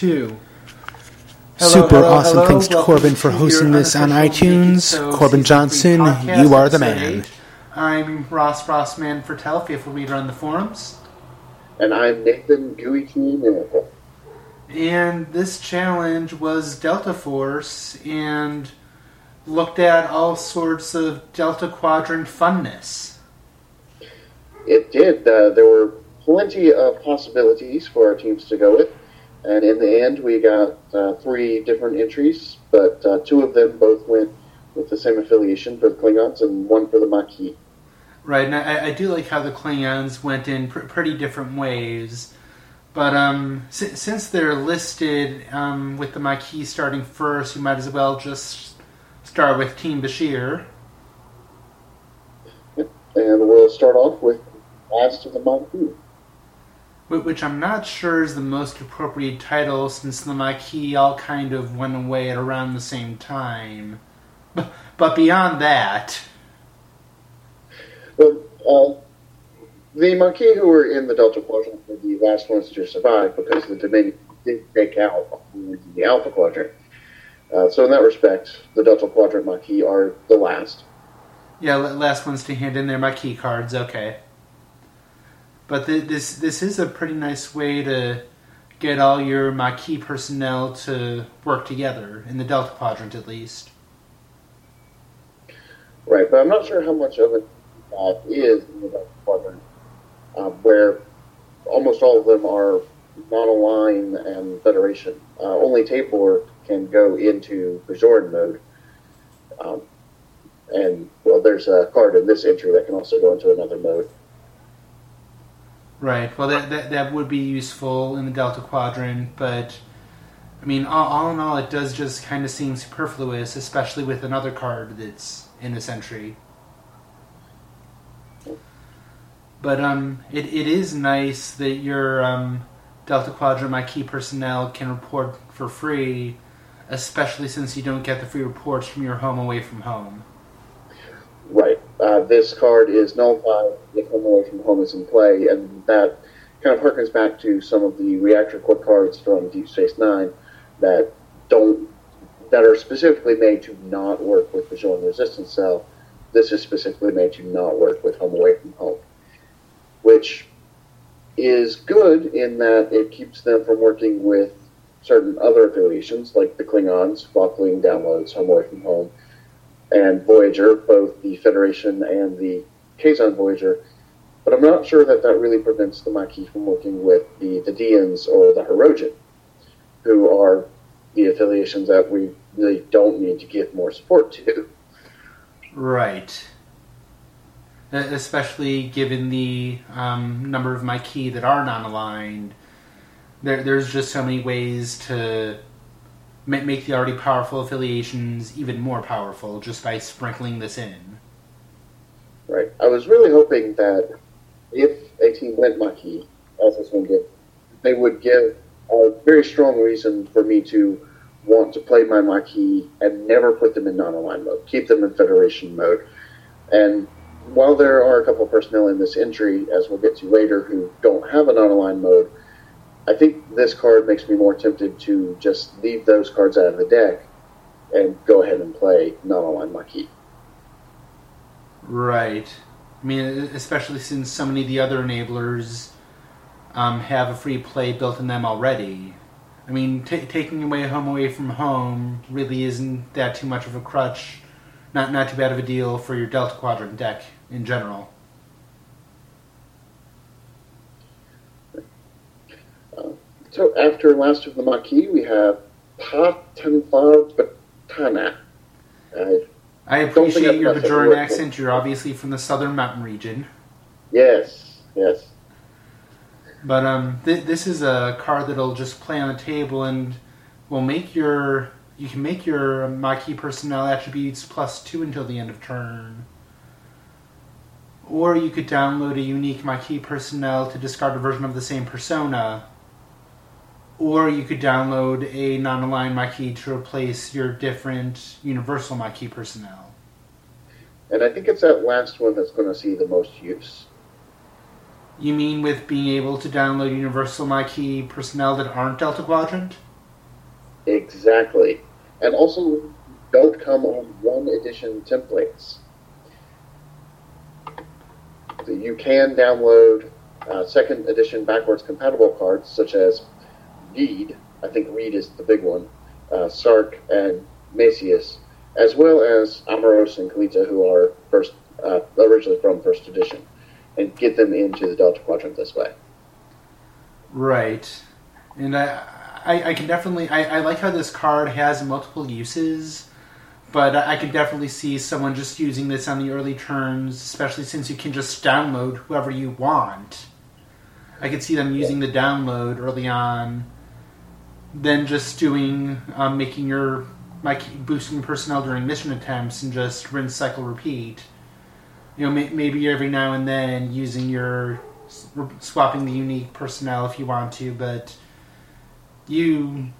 2. Hello, thanks to Corbin for hosting this on iTunes. Corbin Johnson, you are the man. I'm Ross Rossman for Telfia, for reader on the forums. And I'm Nathan Guicci. And this challenge was Delta Force and looked at all sorts of Delta Quadrant funness. It did. There were plenty of possibilities for our teams to go with. And in the end, we got 3 different entries, but 2 of them both went with the same affiliation for the Klingons and 1 for the Maquis. Right, and I do like how the Klingons went in pretty different ways. But since they're listed with the Maquis starting first, you might as well just start with Team Bashir. Yep. And we'll start off with Last of the Maquis, which I'm not sure is the most appropriate title, since the Maquis all kind of went away at around the same time. But beyond that... Well, the Maquis who were in the Delta Quadrant were the last ones to survive, because the Dominion did take out the Alpha Quadrant. So in that respect, the Delta Quadrant Maquis are the last. Yeah, last ones to hand in their Maquis cards, okay. But this is a pretty nice way to get all your Maquis personnel to work together, in the Delta Quadrant at least. Right, but I'm not sure how much of it is in the Delta Quadrant, where almost all of them are non-aligned and Federation. Only Tabor can go into Bajoran mode. And there's a card in this entry that can also go into another mode. Right, well, that would be useful in the Delta Quadrant, but, I mean, all in all, it does just kind of seem superfluous, especially with another card that's in this entry. But it is nice that your Delta Quadrant Maquis personnel can report for free, especially since you don't get the free reports from your Home Away From Home. Right. This card is nullified if Home Away From Home is in play, and that kind of harkens back to some of the reactor core cards from Deep Space Nine that are specifically made to not work with the Bajoran Resistance Cell. This is specifically made to not work with Home Away From Home, which is good in that it keeps them from working with certain other affiliations like the Klingons, Voyager downloads, Home Away From Home, and Voyager, both the Federation and the Kazon Voyager, but I'm not sure that really prevents the Maquis from working with the Deans or the Hirogen, who are the affiliations that we really don't need to give more support to. Right. Especially given the number of Maquis that are non-aligned, there's just so many ways to make the already powerful affiliations even more powerful just by sprinkling this in. Right. I was really hoping that if a team went Maquis, as this one did, they would give a very strong reason for me to want to play my Maquis and never put them in non-aligned mode, keep them in Federation mode. And while there are a couple of personnel in this entry, as we'll get to later, who don't have a non-aligned mode, I think this card makes me more tempted to just leave those cards out of the deck and go ahead and play non-aligned Maquis. Right. I mean, especially since so many of the other enablers have a free play built in them already. I mean, taking away Home Away From Home really isn't that too much of a crutch, not too bad of a deal for your Delta Quadrant deck in general. So after Last of the Maquis, we have Patanvar Batana. I appreciate your Bajoran accent. You're obviously from the Southern Mountain region. Yes. But this is a card that'll just play on the table and will make you can make your Maquis personnel attributes +2 until the end of turn. Or you could download a unique Maquis personnel to discard a version of the same persona. Or you could download a non-aligned Maquis to replace your different universal Maquis personnel. And I think it's that last one that's going to see the most use. You mean with being able to download universal Maquis personnel that aren't Delta Quadrant? Exactly. And also, don't come on one edition templates. So you can download second edition backwards compatible cards such as Reed, I think Reed is the big one, Sark and Macias, as well as Amaros and Kalita, who are first originally from first edition, and get them into the Delta Quadrant this way. Right. And I can definitely... I like how this card has multiple uses, but I could definitely see someone just using this on the early turns, especially since you can just download whoever you want. I could see them using the download early on, then just doing... making your... boosting personnel during mission attempts and just rinse, cycle, repeat. You know, maybe every now and then using your... swapping the unique personnel if you want to, but... You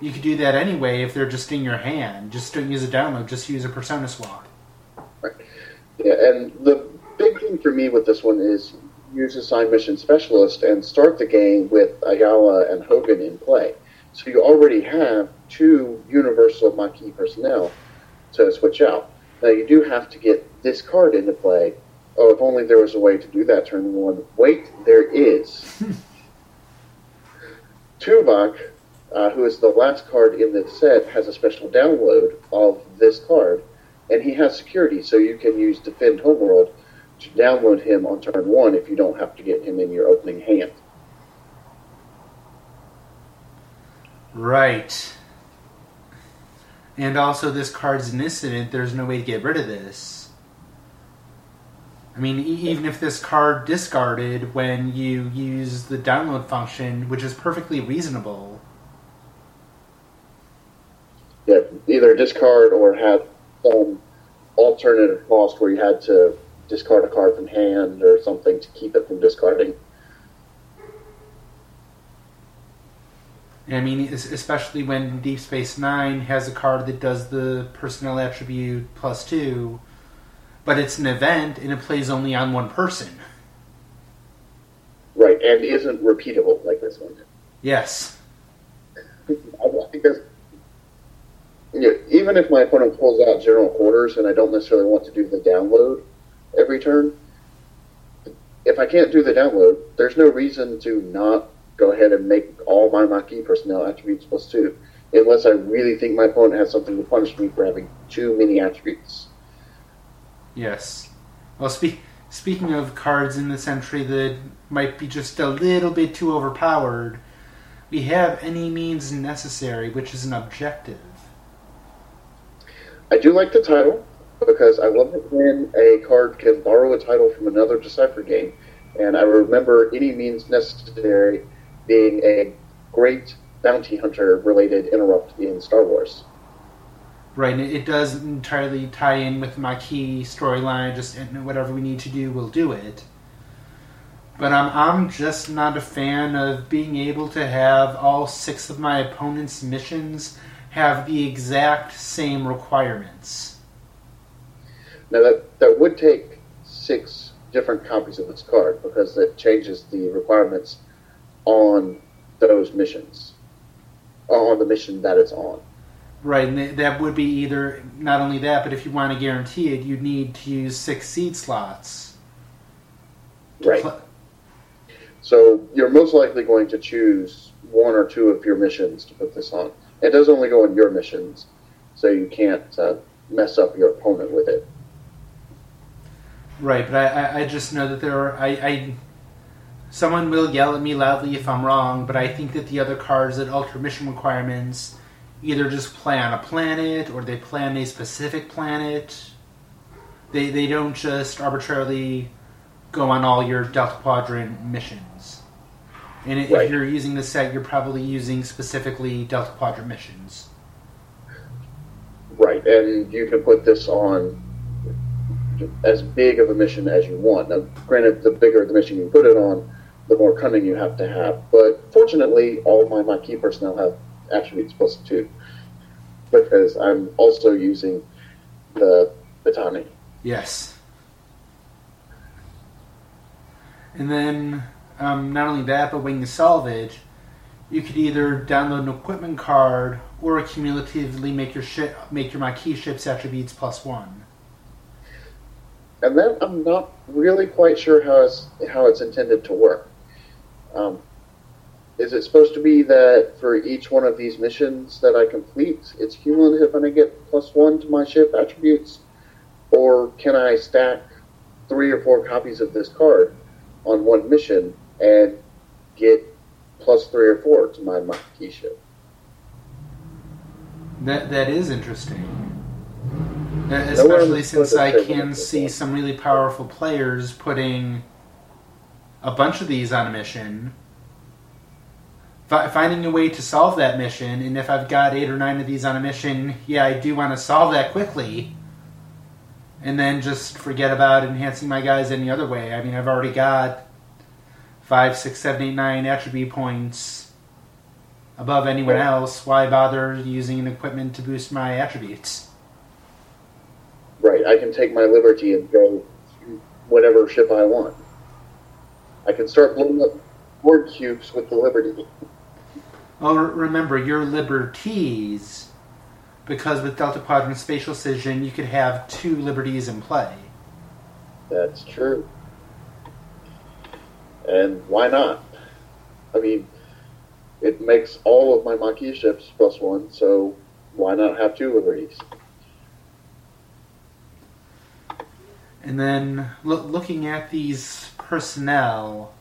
could do that anyway if they're just in your hand. Just don't use a download. Just use a persona swap. Right. Yeah, and the big thing for me with this one is use assigned mission specialist and start the game with Ayala and Hogan in play. So you already have two universal Maquis personnel to switch out. Now you do have to get this card into play. Oh, if only there was a way to do that turn one. Wait, there is. Tuvok, who is the last card in this set, has a special download of this card, and he has security, so you can use Defend Homeworld to download him on turn one if you don't have to get him in your opening hand. Right. And also, this card's an incident. There's no way to get rid of this. I mean, even if this card discarded when you use the download function, which is perfectly reasonable. Yeah, either discard or have some alternative cost where you had to discard a card from hand or something to keep it from discarding. I mean, especially when Deep Space Nine has a card that does the personnel attribute +2... But it's an event, and it plays only on one person. Right, and isn't repeatable like this one. Yes. I think that's... You know, even if my opponent pulls out general quarters, and I don't necessarily want to do the download every turn, if I can't do the download, there's no reason to not go ahead and make all my Maquis personnel attributes +2, unless I really think my opponent has something to punish me for having too many attributes. Yes. Well, speaking of cards in this entry that might be just a little bit too overpowered, we have Any Means Necessary, which is an objective. I do like the title, because I love it when a card can borrow a title from another Decipher game, and I remember Any Means Necessary being a great bounty hunter-related interrupt in Star Wars. Right, and it does entirely tie in with the Maquis storyline, just whatever we need to do, we'll do it. But I'm just not a fan of being able to have all 6 of my opponent's missions have the exact same requirements. Now, that would take 6 different copies of this card, because it changes the requirements on those missions, on the mission that it's on. Right, and that would be either, not only that, but if you want to guarantee it, you'd need to use 6 seed slots. Right. So you're most likely going to choose 1 or 2 of your missions to put this on. It does only go on your missions, so you can't mess up your opponent with it. Right, but I just know that there are... someone will yell at me loudly if I'm wrong, but I think that the other cards that alter mission requirements... either just play on a planet, or they play on a specific planet. They don't just arbitrarily go on all your Delta Quadrant missions. And If you're using the set, you're probably using specifically Delta Quadrant missions. Right, and you can put this on as big of a mission as you want. Now, granted, the bigger the mission you put it on, the more cunning you have to have. But fortunately, all of my Maquis personnel have attributes +2, because I'm also using the Batani. Yes. And then, not only that, but when you solve it, you could either download an equipment card or cumulatively make your Maquis ship's attributes +1. And then I'm not really quite sure how it's intended to work. Is it supposed to be that for each one of these missions that I complete, it's cumulative and I get +1 to my ship attributes? Or can I stack 3 or 4 copies of this card on one mission and get +3 or 4 to my Maquis ship? That is interesting. Especially since I can see some really powerful players putting a bunch of these on a mission, finding a way to solve that mission, and if I've got 8 or 9 of these on a mission, yeah, I do want to solve that quickly, and then just forget about enhancing my guys any other way. I mean, I've already got 5, 6, 7, 8, 9 attribute points above anyone else. Why bother using an equipment to boost my attributes? Right, I can take my liberty and go to whatever ship I want. I can start blowing up Borg cubes with the liberty. Well, remember, your liberties, because with Delta Quadrant Spatial Scission, you could have 2 liberties in play. That's true. And why not? I mean, it makes all of my Maquis ships +1, so why not have 2 liberties? And then, looking at these personnel,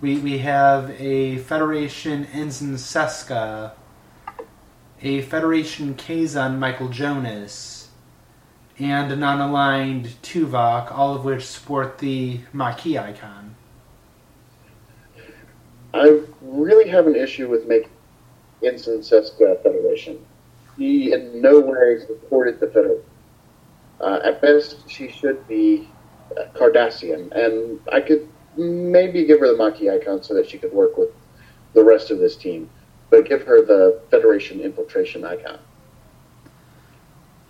we have a Federation Ensign Seska, a Federation Kazon Michael Jonas, and a non-aligned Tuvok, all of which sport the Maquis icon. I really have an issue with making Ensign Seska a Federation. He in no way supported the Federation. At best, she should be Cardassian, and I could maybe give her the Maquis icon so that she could work with the rest of this team, but give her the Federation infiltration icon.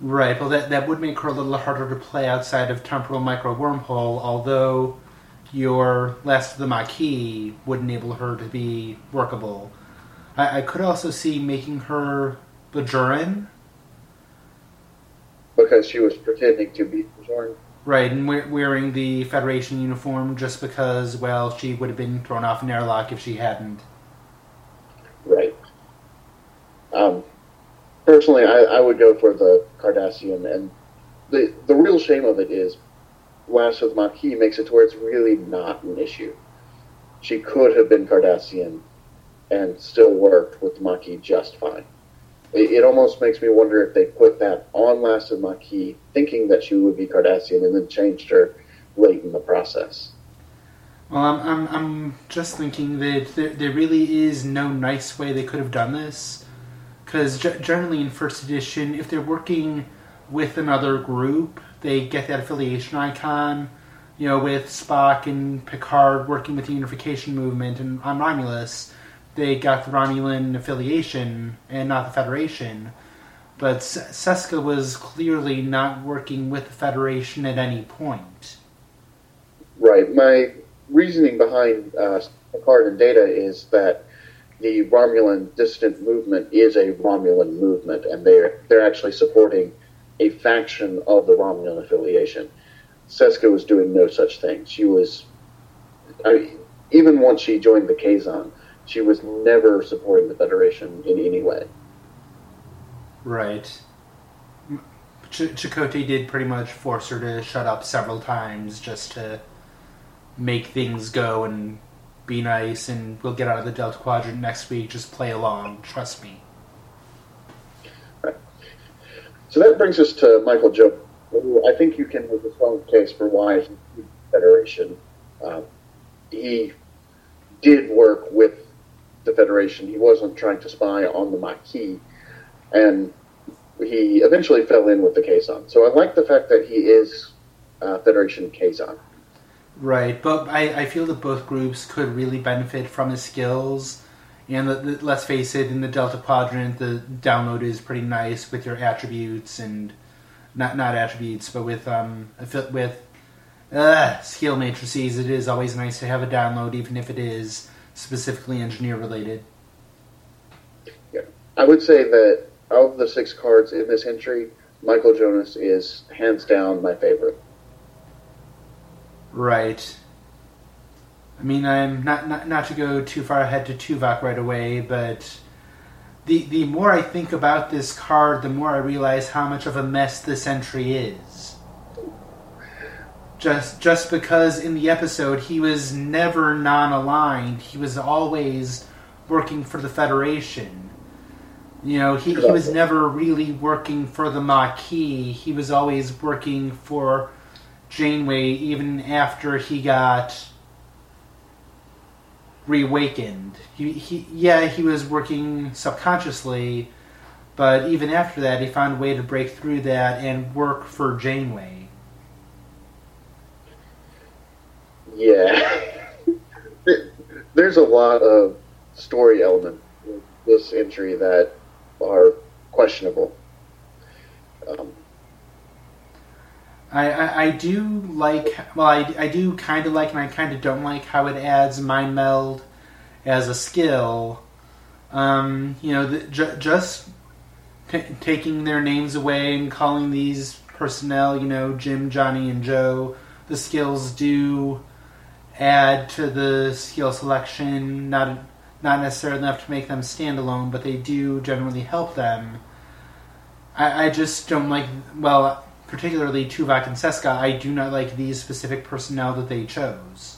Right, well, that would make her a little harder to play outside of Temporal Micro Wormhole, although your Last of the Maquis would enable her to be workable. I could also see making her Bajoran, because she was pretending to be Bajoran. Right, and wearing the Federation uniform just because, well, she would have been thrown off an airlock if she hadn't. Right. Personally, I would go for the Cardassian, and the real shame of it is Last of the Maquis makes it to where it's really not an issue. She could have been Cardassian and still worked with the Maquis just fine. It almost makes me wonder if they put that on Last of the Maquis thinking that she would be Cardassian and then changed her late in the process. Well, I'm just thinking that there really is no nice way they could have done this, because generally in First Edition, if they're working with another group, they get that affiliation icon, you know, with Spock and Picard working with the Unification Movement and on Romulus. They got the Romulan affiliation and not the Federation. But Seska was clearly not working with the Federation at any point. Right. My reasoning behind Picard and Data is that the Romulan dissident movement is a Romulan movement, and they're actually supporting a faction of the Romulan affiliation. Seska was doing no such thing. She was... even once she joined the Kazon, she was never supporting the Federation in any way. Right. Chakotay did pretty much force her to shut up several times just to make things go and be nice, and we'll get out of the Delta Quadrant next week, just play along, trust me. Right. So that brings us to Michael Jonas, who I think you can make a strong case for why he's the Federation. He did work with the Federation. He wasn't trying to spy on the Maquis, and he eventually fell in with the Kazon. So I like the fact that he is Federation Kazon. Right, but I feel that both groups could really benefit from his skills, and let's face it, in the Delta Quadrant, the download is pretty nice with your attributes, and not attributes, but with skill matrices. It is always nice to have a download, even if it is specifically engineer-related. I would say that of the six cards in this entry, Michael Jonas is hands down my favorite. Right. I mean, I'm not to go too far ahead to Tuvok right away, but the more I think about this card, the more I realize how much of a mess this entry is. Just because in the episode he was never non-aligned, he was always working for the Federation. You know, he was never really working for the Maquis. He was always working for Janeway, even after he got reawakened. He was working subconsciously, but even after that, he found a way to break through that and work for Janeway. Yeah. There's a lot of story element in this entry that are questionable. I do kind of like, and I kind of don't like how it adds mind meld as a skill. Taking their names away and calling these personnel, you know, Jim, Johnny, and Joe, the skills do add to the skill selection. Not necessarily enough to make them stand alone, but they do generally help them. I just don't like, well, particularly Tuvok and Seska, I do not like these specific personnel that they chose.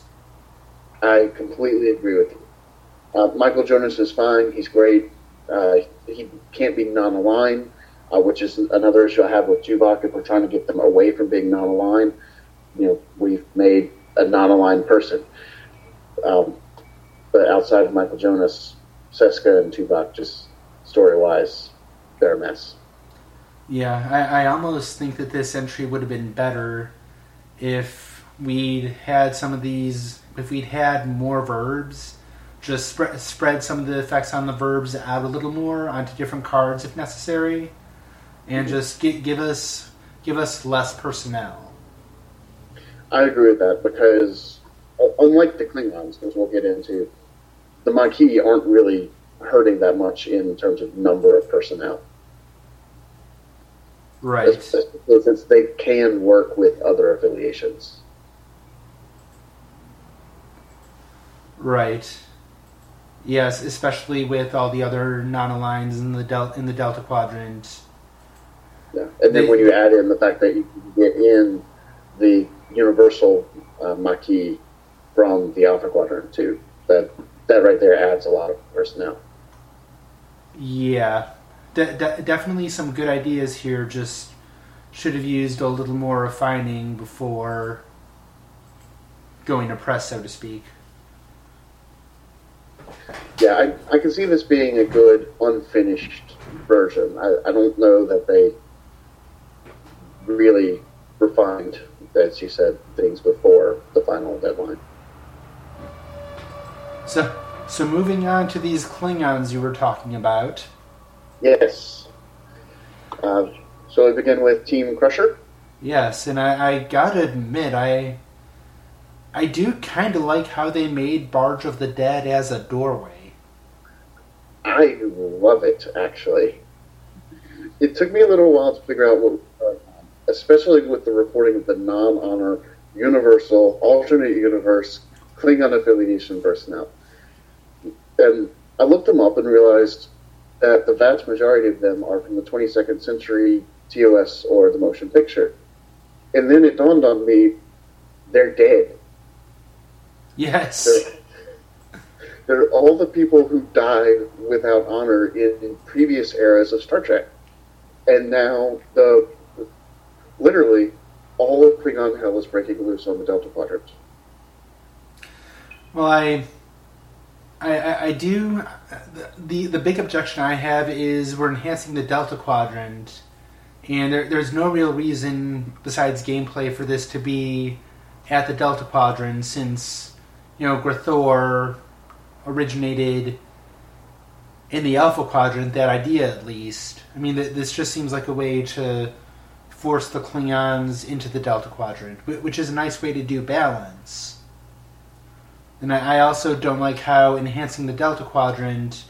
I completely agree with you. Michael Jonas is fine. He's great. He can't be non-aligned, which is another issue I have with Tuvok. If we're trying to get them away from being non-aligned, you know, we've made a non-aligned person. But outside of Michael Jonas, Seska and Tuvok, just story-wise, they're a mess. Yeah, I almost think that this entry would have been better if we'd had some of these, if we'd had more verbs, just spread some of the effects on the verbs out a little more onto different cards if necessary, and just give us less personnel. I agree with that, because unlike the Klingons, which we'll get into, the Maquis aren't really hurting that much in terms of number of personnel. Right. Since they can work with other affiliations. Right. Yes, especially with all the other non-aligned in the Delta Quadrant. Yeah, and then when you add in the fact that you can get in the universal Maquis from the Alpha Quadrant too, that right there adds a lot of personnel. Yeah. Definitely some good ideas here, just should have used a little more refining before going to press, so to speak. Yeah, I can see this being a good unfinished version. I don't know that they really refined, as you said, things before the final deadline. So moving on to these Klingons you were talking about. Yes. So we begin with Team Crusher. Yes, and I gotta admit, I do kind of like how they made Barge of the Dead as a doorway. I love it, actually. It took me a little while to figure out what was going on, especially with the reporting of the non-honor, universal, alternate universe, Klingon affiliation personnel. And I looked them up and realized that the vast majority of them are from the 22nd century TOS or the motion picture. And then it dawned on me, they're dead. Yes. They're all the people who died without honor in previous eras of Star Trek. And now, literally, all of Klingon hell is breaking loose on the Delta Quadrant. Well, I do. The big objection I have is we're enhancing the Delta Quadrant, and there's no real reason besides gameplay for this to be at the Delta Quadrant, since, you know, Grithor originated in the Alpha Quadrant, that idea at least. I mean, this just seems like a way to force the Klingons into the Delta Quadrant, which is a nice way to do balance. And I also don't like how enhancing the Delta Quadrant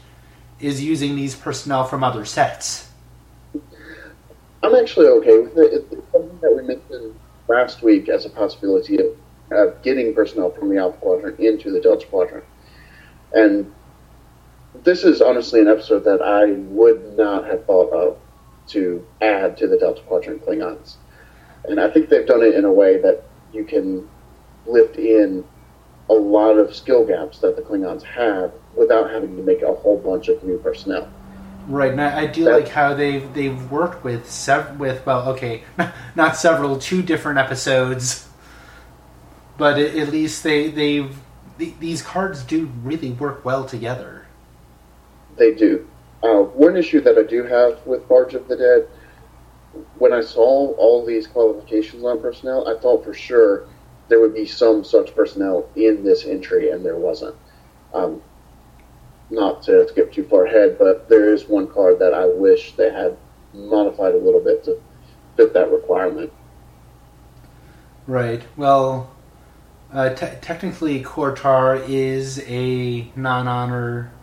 is using these personnel from other sets. I'm actually okay with it. It's something that we mentioned last week as a possibility of getting personnel from the Alpha Quadrant into the Delta Quadrant. And this is honestly an episode that I would not have thought of to add to the Delta Quadrant Klingons. And I think they've done it in a way that you can lift in a lot of skill gaps that the Klingons have without having to make a whole bunch of new personnel. Right, and I do like how they've worked with two different episodes, but at least these cards do really work well together. They do. One issue that I do have with Barge of the Dead, when I saw all these qualifications on personnel, I thought for sure there would be some such personnel in this entry, and there wasn't. Not to skip too far ahead, but there is one card that I wish they had modified a little bit to fit that requirement. Right. Well, technically Kortar is a non-honor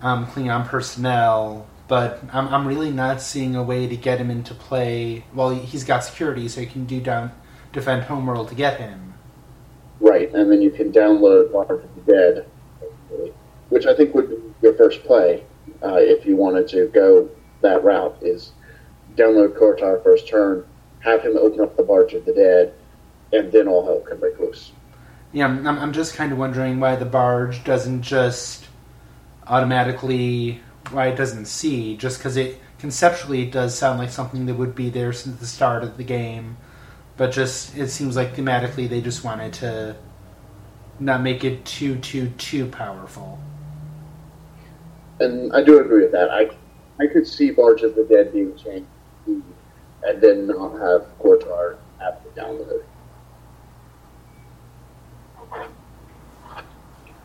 Klingon personnel, but I'm really not seeing a way to get him into play. Well, he's got security, so you can Defend Homeworld to get him. Right, and then you can download Barge of the Dead, which I think would be your first play if you wanted to go that route, is download Kortar first turn, have him open up the Barge of the Dead, and then all hell can break loose. Yeah, I'm just kind of wondering why the Barge doesn't just automatically... why it doesn't see, just because it conceptually it does sound like something that would be there since the start of the game, but just it seems like thematically they just wanted to not make it too powerful. And I do agree with that. I could see Barge of the Dead being changed and then not have Kortar have to download.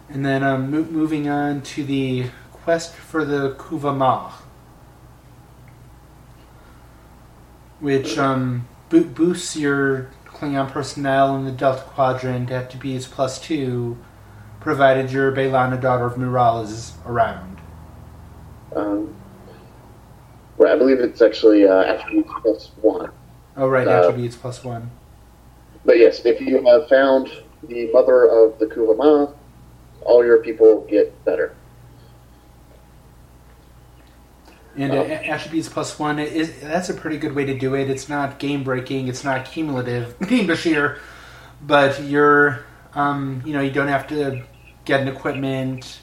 And then moving on to the quest for the Kuva Mogh, which boosts your Klingon personnel in the Delta Quadrant at to be +2, provided your Belana Daughter of Miral is around. Well, I believe it's actually attributes +1. Oh, right, attributes +1. But yes, if you have found the mother of the Kuva Mogh, all your people get better. And attributes +1, that's a pretty good way to do it. It's not game-breaking, it's not cumulative, Bashir, but you're, you don't have to get an equipment.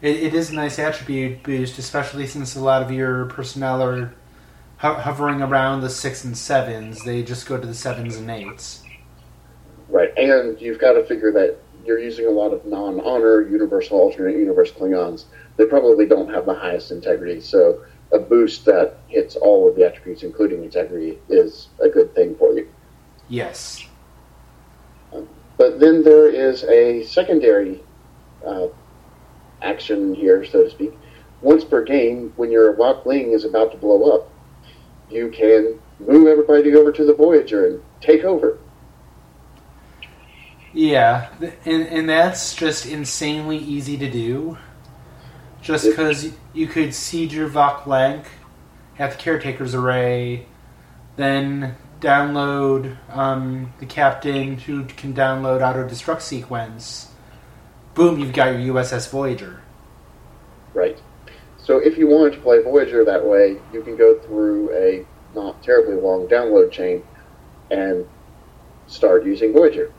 It is a nice attribute boost, especially since a lot of your personnel are hovering around the 6 and 7s. They just go to the 7s and 8s. Right, and you've got to figure that you're using a lot of non-honor, universal, alternate universe Klingons. They probably don't have the highest integrity, so... a boost that hits all of the attributes, including integrity, is a good thing for you. Yes. But then there is a secondary action here, so to speak. Once per game, when your Wak Ling is about to blow up, you can move everybody over to the Voyager and take over. Yeah, and that's just insanely easy to do. Just because you could seed your Vok Lank, have the Caretaker's Array, then download the Captain, who can download Auto-Destruct Sequence. Boom, you've got your USS Voyager. Right. So if you wanted to play Voyager that way, you can go through a not terribly long download chain and start using Voyager.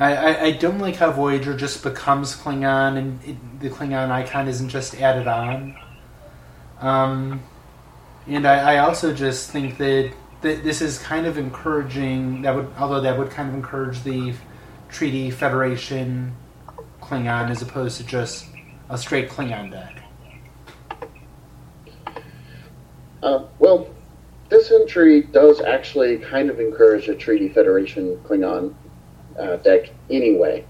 I don't like how Voyager just becomes Klingon, and the Klingon icon isn't just added on. And I also just think that this is kind of encouraging, that would kind of encourage the Treaty Federation Klingon as opposed to just a straight Klingon deck. Well, this entry does actually kind of encourage a Treaty Federation Klingon deck anyway.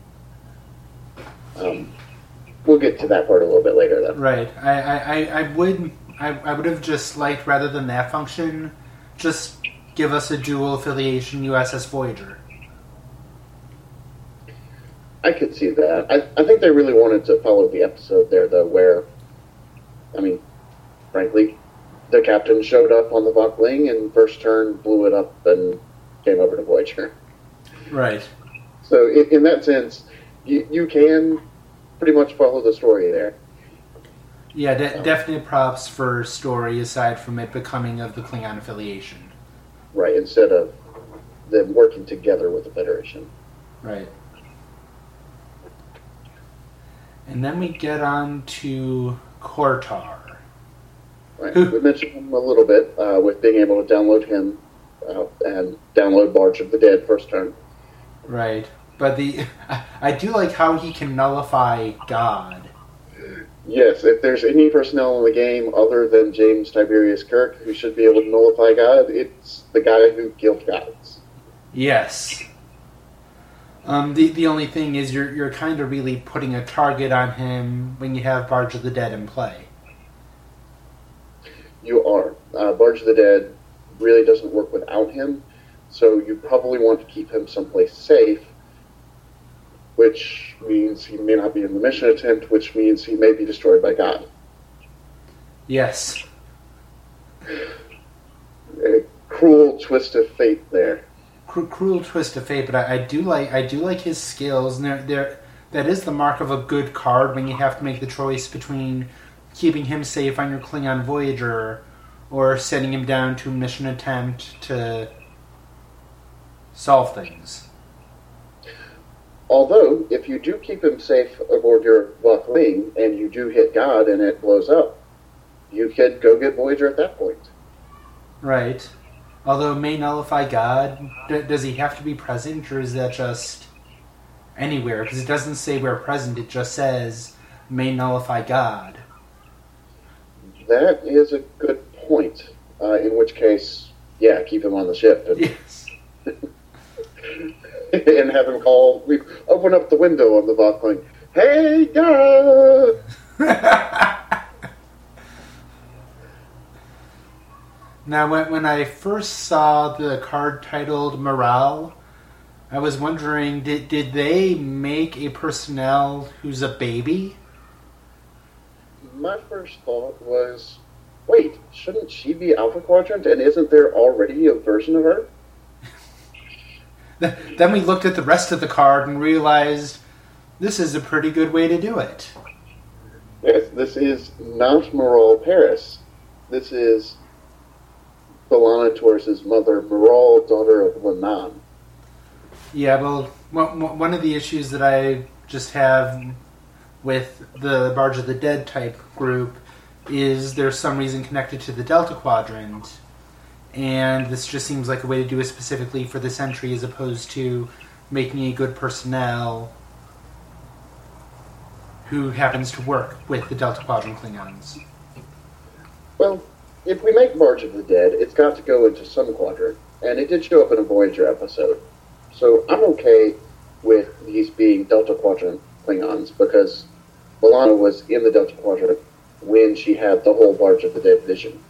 We'll get to that part a little bit later, though. Right. I would have just liked, rather than that function, just give us a dual affiliation USS Voyager. I could see that. I think they really wanted to follow the episode there, though, where I mean, frankly, the captain showed up on the Borg Link and first turn blew it up and came over to Voyager. Right. So in that sense, you can pretty much follow the story there. Yeah, definite props for story, aside from it becoming of the Klingon affiliation. Right, instead of them working together with the Federation. Right. And then we get on to Kortar. Right, we mentioned him a little bit with being able to download him and download Barge of the Dead first turn. Right, but I do like how he can nullify God. Yes, if there's any personnel in the game other than James Tiberius Kirk who should be able to nullify God, it's the guy who killed gods. Yes. The only thing is you're kind of really putting a target on him when you have Barge of the Dead in play. You are. Barge of the Dead really doesn't work without him, so you probably want to keep him someplace safe, which means he may not be in the mission attempt, which means he may be destroyed by God. Yes. A cruel twist of fate there. Cruel twist of fate, but I do like his skills, and that is the mark of a good card when you have to make the choice between keeping him safe on your Klingon Voyager or sending him down to a mission attempt to solve things. Although, if you do keep him safe aboard your Borg Link and you do hit God and it blows up, you could go get Voyager at that point. Right. Although it may nullify God, does he have to be present, or is that just anywhere? Because it doesn't say we're present, it just says may nullify God. That is a good point. In which case, yeah, keep him on the ship. Yes. And have him call. We open up the window on the Borg Link. Hey, God! Now, when I first saw the card titled Miral, I was wondering, did they make a personnel who's a baby? My first thought was, wait, shouldn't she be Alpha Quadrant, and isn't there already a version of her? Then we looked at the rest of the card and realized this is a pretty good way to do it. Yes, this is not Miral Paris. This is B'Elanna Torres' mother, Miral, daughter of Lanan. Yeah, well, one of the issues that I just have with the Barge of the Dead type group is there's some reason connected to the Delta Quadrant. And this just seems like a way to do it specifically for this entry as opposed to making a good personnel who happens to work with the Delta Quadrant Klingons. Well, if we make Barge of the Dead, it's got to go into some quadrant. And it did show up in a Voyager episode. So I'm okay with these being Delta Quadrant Klingons because B'Elanna was in the Delta Quadrant when she had the whole Barge of the Dead vision.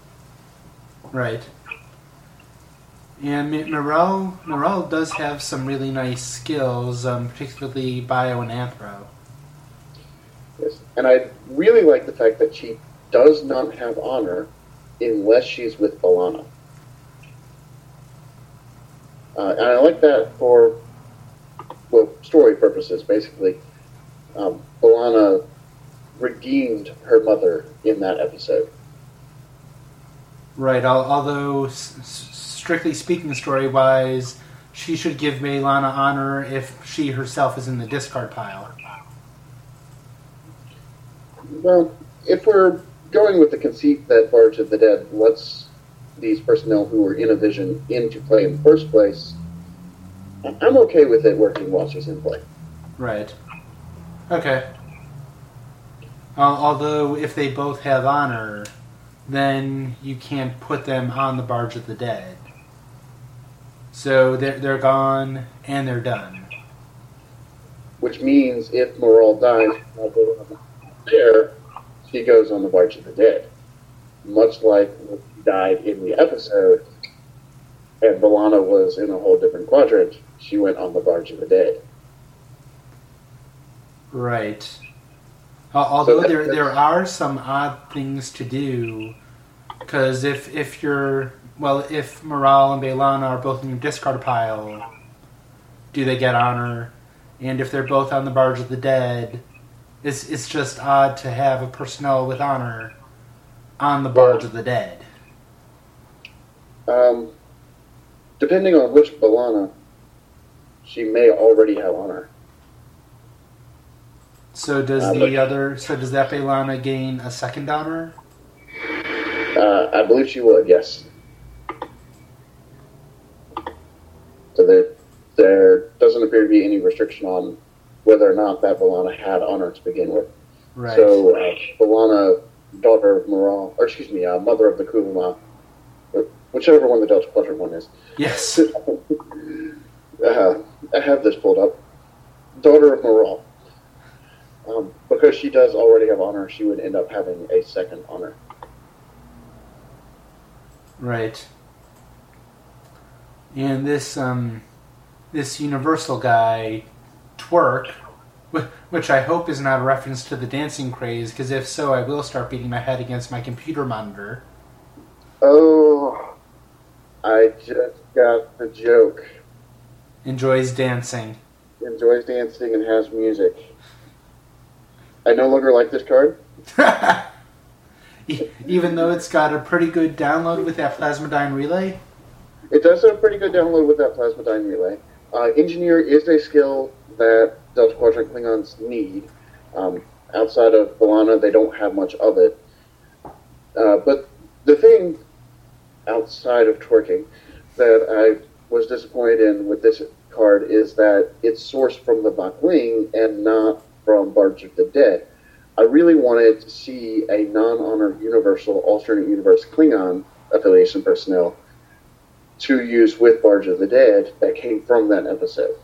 Right. And Miral does have some really nice skills, particularly bio and anthro. Yes, and I really like the fact that she does not have honor unless she's with B'Elanna. And I like that for, well, story purposes, basically. B'Elanna redeemed her mother in that episode. Right, although... strictly speaking, story-wise, she should give B'Elanna honor if she herself is in the discard pile. Well, if we're going with the conceit that Barge of the Dead lets these personnel who are in a vision into play in the first place, I'm okay with it working while she's in play. Right. Okay. Although, if they both have honor, then you can't put them on the Barge of the Dead. So they're gone, and they're done. Which means if Miral dies there, she goes on the Barge of the Dead. Much like when she died in the episode, and B'Elanna was in a whole different quadrant, she went on the Barge of the Dead. Right. Although so there are some odd things to do, because if you're if Miral and Baelana are both in your discard pile, do they get honor? And if they're both on the Barge of the Dead, it's just odd to have a personnel with honor on the Barge of the Dead. Depending on which Baelana, she may already have honor. So does does that Baelana gain a second honor? I believe she would, yes. So there doesn't appear to be any restriction on whether or not that Baelana had honor to begin with. Right. So Baelana, daughter of Miral, or excuse me, mother of the Kuvama, whichever one the Delta Quadrant one is. Yes. I have this pulled up. Daughter of Miral. Because she does already have honor, she would end up having a second honor. Right. And this Universal guy, Twerk, which I hope is not a reference to the dancing craze, because if so, I will start beating my head against my computer monitor. Oh, I just got the joke. Enjoys dancing and has music. I no longer like this card. Even though it's got a pretty good download with that Plasmadyne Relay? It does have a pretty good download with that Plasmadyne Relay. Engineer is a skill that Delta Quadrant Klingons need. Outside of Baelana, they don't have much of it. But the thing, outside of twerking, that I was disappointed in with this card is that it's sourced from the Bakling and not from Barge of the Dead. I really wanted to see a non-honored universal alternate universe Klingon affiliation personnel to use with Barge of the Dead that came from that episode.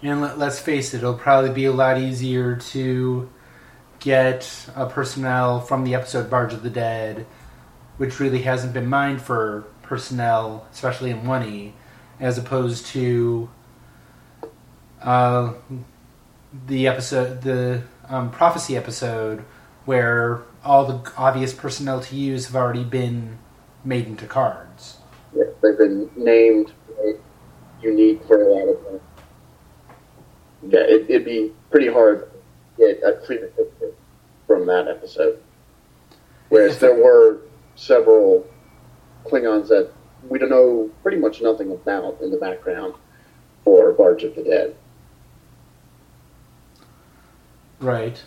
And let's face it, it'll probably be a lot easier to get a personnel from the episode Barge of the Dead, which really hasn't been mined for personnel, especially in 1E, as opposed to... The prophecy episode where all the obvious personnel to use have already been made into cards. Yeah, they've been named, right? Unique for a lot of them. Yeah, it'd be pretty hard to get a clear picture from that episode. Whereas there were several Klingons that we don't know pretty much nothing about in the background for Barge of the Dead. Right.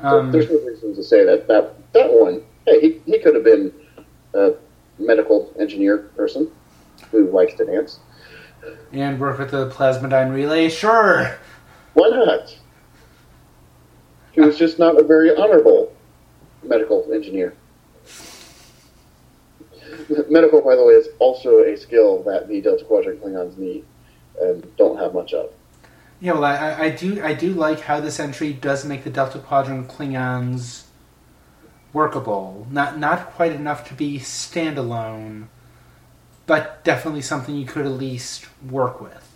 There's no reason to say that one. Hey, he could have been a medical engineer person who likes to dance and work with the Plasmadyne Relay. Sure, why not? He was just not a very honorable medical engineer. Medical, by the way, is also a skill that the Delta Quadrant Klingons need and don't have much of. Yeah, well, I do like how this entry does make the Delta Quadrant Klingons workable. Not quite enough to be standalone, but definitely something you could at least work with.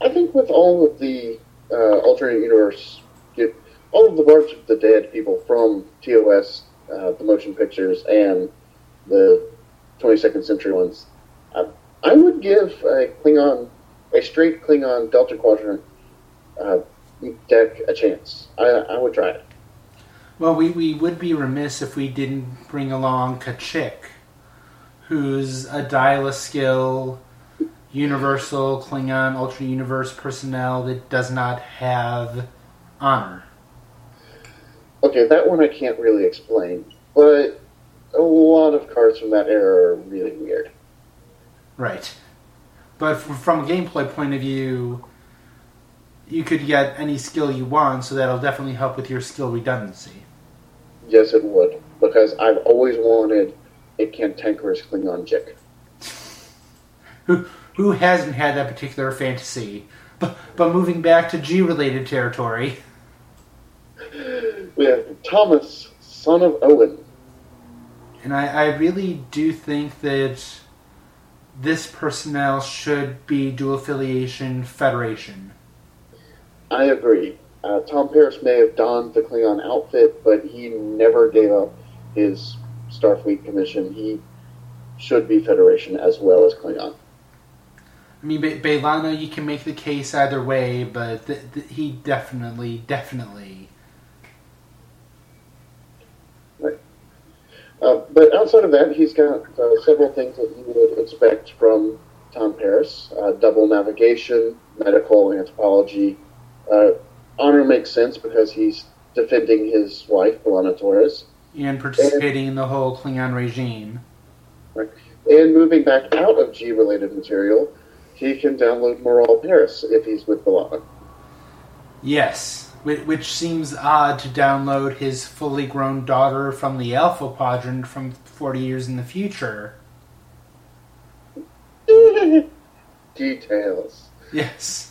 I think with all of the alternate universe, all of the Barge of the Dead people from TOS, the motion pictures, and the 22nd century ones, I would give a Klingon... a straight Klingon Delta Quadrant deck a chance. I would try it. Well, we would be remiss if we didn't bring along Kachik, who's a dial a skill, universal Klingon Ultra Universe personnel that does not have honor. Okay, that one I can't really explain, but a lot of cards from that era are really weird. Right. But from a gameplay point of view, you could get any skill you want, so that'll definitely help with your skill redundancy. Yes, it would, because I've always wanted a cantankerous Klingon chick. Who hasn't had that particular fantasy? But moving back to G-related territory... We have Thomas, son of Owen. And I really do think that... this personnel should be dual affiliation federation. I agree. Tom Paris may have donned the Klingon outfit, but he never gave up his Starfleet commission. He should be Federation as well as Klingon. I mean, B'Elanna, you can make the case either way, but he definitely... Right. But outside of that, he's got several things that you would expect from Tom Paris. Double navigation, medical, anthropology. Honor makes sense because he's defending his wife, B'Elanna Torres. And participating in the whole Klingon regime. Right. And moving back out of G-related material, he can download Miral Paris if he's with B'Elanna. Yes, which seems odd to download his fully grown daughter from the Alpha Quadrant from 40 years in the future. Details. Yes.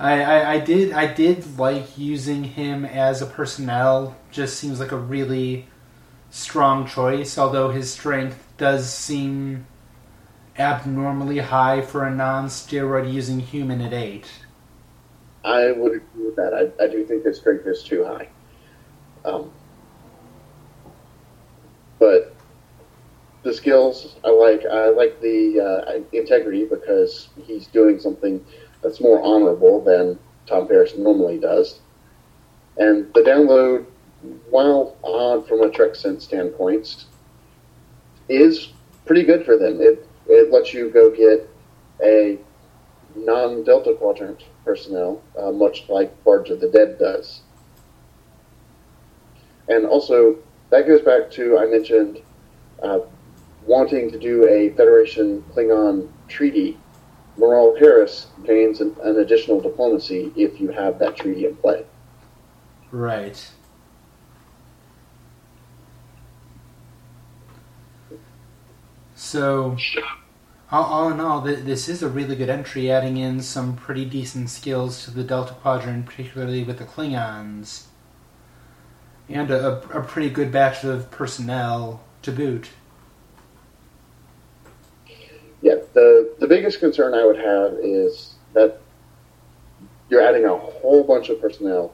I did like using him as a personnel. Just seems like a really strong choice, although his strength does seem abnormally high for a non-steroid-using human at 8. I would agree with that. I do think the strength is too high. But the skills I like. I like the integrity because he's doing something that's more honorable than Tom Paris normally does. And the download, while odd from a Trek sense standpoint, is pretty good for them. It lets you go get a non-Delta Quadrant personnel, much like Barge of the Dead does. And also, that goes back to, I mentioned, wanting to do a Federation Klingon treaty. Miral Paris gains an additional diplomacy if you have that treaty in play. Right. So, all in all, this is a really good entry, adding in some pretty decent skills to the Delta Quadrant, particularly with the Klingons. And a pretty good batch of personnel to boot. Yeah, the biggest concern I would have is that you're adding a whole bunch of personnel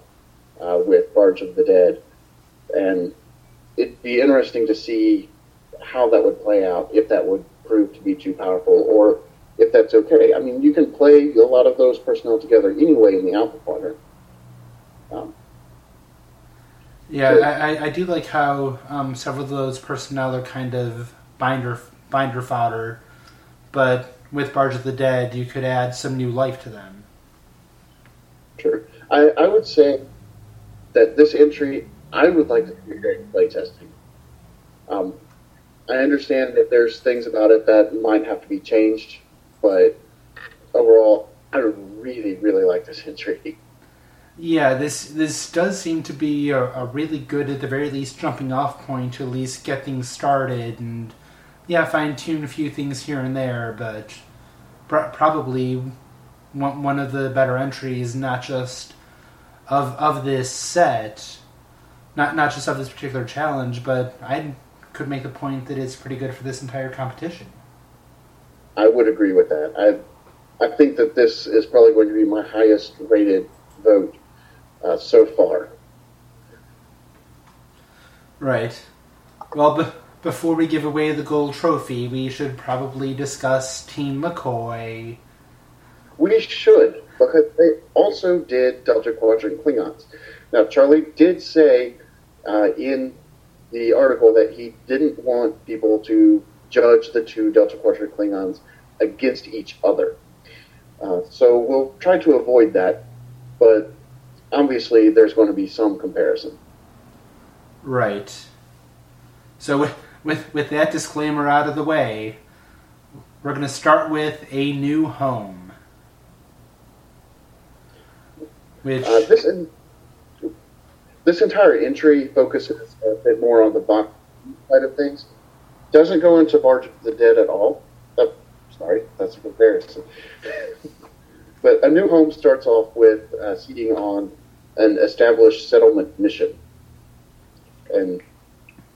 with Barge of the Dead, and it'd be interesting to see how that would play out, if that would prove to be too powerful, or if that's okay. I mean, you can play a lot of those personnel together anyway in the Alpha Quadrant. Yeah, I do like how several of those personnel are kind of binder fodder, but with Barge of the Dead, you could add some new life to them. Sure. I would say that this entry, I would like to do great playtesting. I understand that there's things about it that might have to be changed, but overall, I really, really like this entry. Yeah, this does seem to be a really good, at the very least, jumping-off point to at least get things started and, yeah, fine-tune a few things here and there, but probably one of the better entries, not just of this set, not just of this particular challenge, but I could make the point that it's pretty good for this entire competition. I would agree with that. I think that this is probably going to be my highest rated vote so far. Right. Well, before we give away the gold trophy, we should probably discuss Team McCoy. We should, because they also did Delta Quadrant Klingons. Now, Charlie did say in the article that he didn't want people to judge the two Delta Quadrant Klingons against each other. So we'll try to avoid that, but obviously there's going to be some comparison. Right. So with that disclaimer out of the way, we're going to start with A New Home. Which... This entire entry focuses a bit more on the box side of things. Doesn't go into Barge of the Dead at all. Oh, sorry, that's a comparison. But A New Home starts off with seating on an established settlement mission. And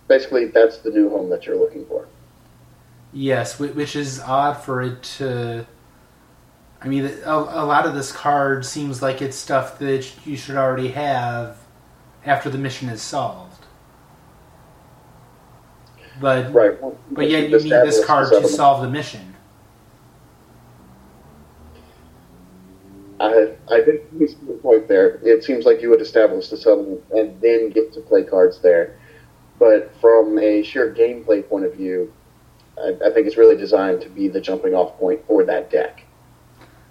basically that's the new home that you're looking for. Yes, which is odd for it to I mean, a lot of this card seems like it's stuff that you should already have after the mission is solved. But, right. Well, but yet you need this card to solve the mission. I think you see the point there. It seems like you would establish the settlement and then get to play cards there. But from a sheer gameplay point of view, I think it's really designed to be the jumping off point for that deck.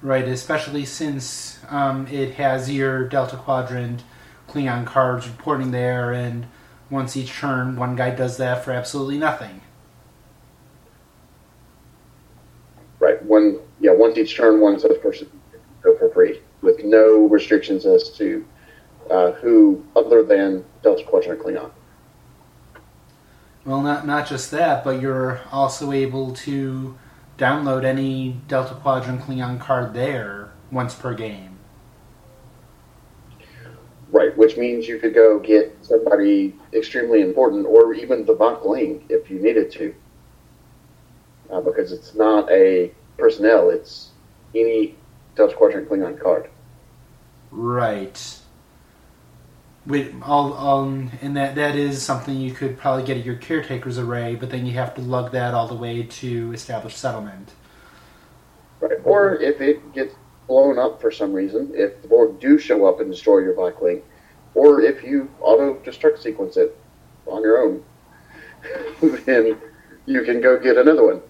Right, especially since it has your Delta Quadrant Klingon cards reporting there, and once each turn, one guy does that for absolutely nothing. Right, once each turn, one such person go for free, with no restrictions as to who other than Delta Quadrant Klingon. Well, not just that, but you're also able to download any Delta Quadrant Klingon card there once per game. Right, which means you could go get somebody extremely important, or even the Borg Link if you needed to. Because it's not a personnel, it's any Delta Quadrant Klingon card. Right. And that is something you could probably get at your Caretaker's Array, but then you have to lug that all the way to establish settlement. Right. Or if it gets blown up for some reason, if the Borg do show up and destroy your Black Link, or if you auto-destruct sequence it on your own, then you can go get another one.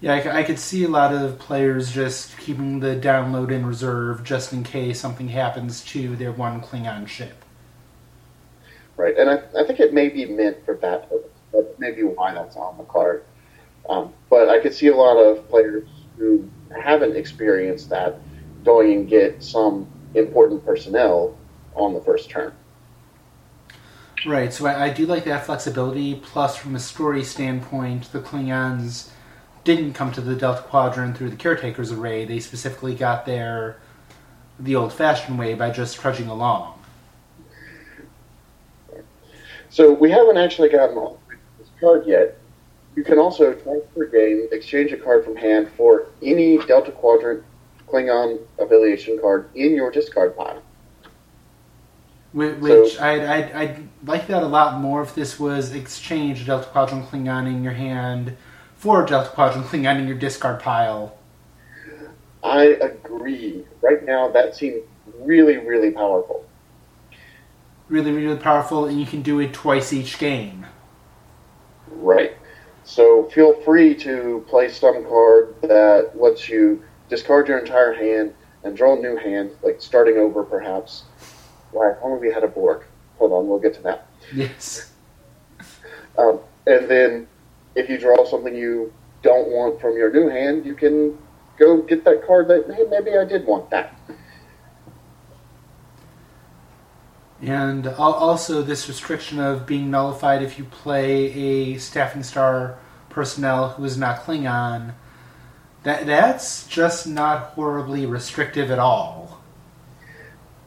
Yeah, I could see a lot of players just keeping the download in reserve just in case something happens to their one Klingon ship. Right, and I think it may be meant for that. That's maybe why that's on the card. But I could see a lot of players who haven't experienced that going and get some important personnel on the first turn. Right, so I do like that flexibility, plus from a story standpoint, the Klingons didn't come to the Delta Quadrant through the Caretaker's Array. They specifically got there the old-fashioned way by just trudging along. So we haven't actually gotten all this card yet. You can also transfer a game, exchange a card from hand for any Delta Quadrant Klingon affiliation card in your discard pile. Which so, I'd like that a lot more if this was exchange Delta Quadrant Klingon in your hand for Delta Quadrant Klingon in your discard pile. I agree. Right now, that seems really, really powerful. Really, really powerful, and you can do it twice each game. Right. So feel free to play some card that lets you discard your entire hand and draw a new hand, like starting over, perhaps. Why, if only we had a Borg. Hold on, we'll get to that. Yes. And then if you draw something you don't want from your new hand, you can go get that card that, hey, maybe I did want that. And also this restriction of being nullified if you play a Staffing Star personnel who is not Klingon, that's just not horribly restrictive at all.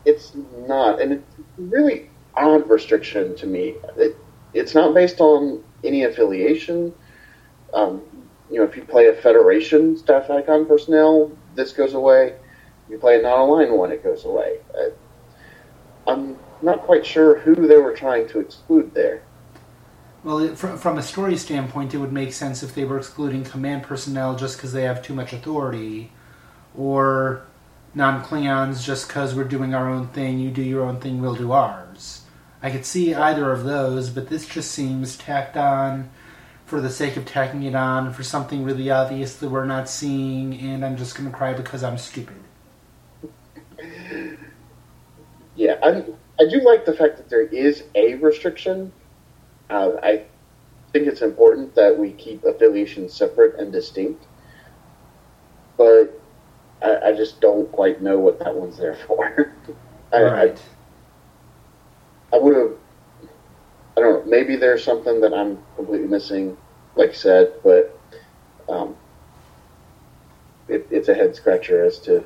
It's not, and it's a really odd restriction to me. It's not based on any affiliation. If you play a Federation staff icon personnel, this goes away. If you play a non-aligned one, it goes away. I'm not quite sure who they were trying to exclude there. Well, from a story standpoint, it would make sense if they were excluding command personnel just because they have too much authority, or non-Klingons just because we're doing our own thing, you do your own thing, we'll do ours. I could see either of those, but this just seems tacked on for the sake of tacking it on for something really obvious that we're not seeing, and I'm just going to cry because I'm stupid. Yeah, I do like the fact that there is a restriction. I think it's important that we keep affiliations separate and distinct, but I just don't quite know what that one's there for. Right. I would have, I don't know, maybe there's something that I'm completely missing, like I said, but it's a head-scratcher as to,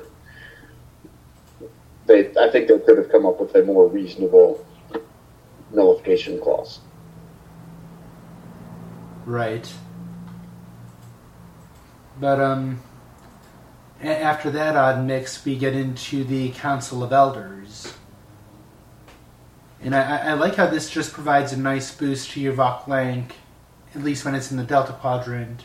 I think they could have come up with a more reasonable nullification clause. Right. But After that odd mix, we get into the Council of Elders. And I like how this just provides a nice boost to your Vok Lank, at least when it's in the Delta Quadrant.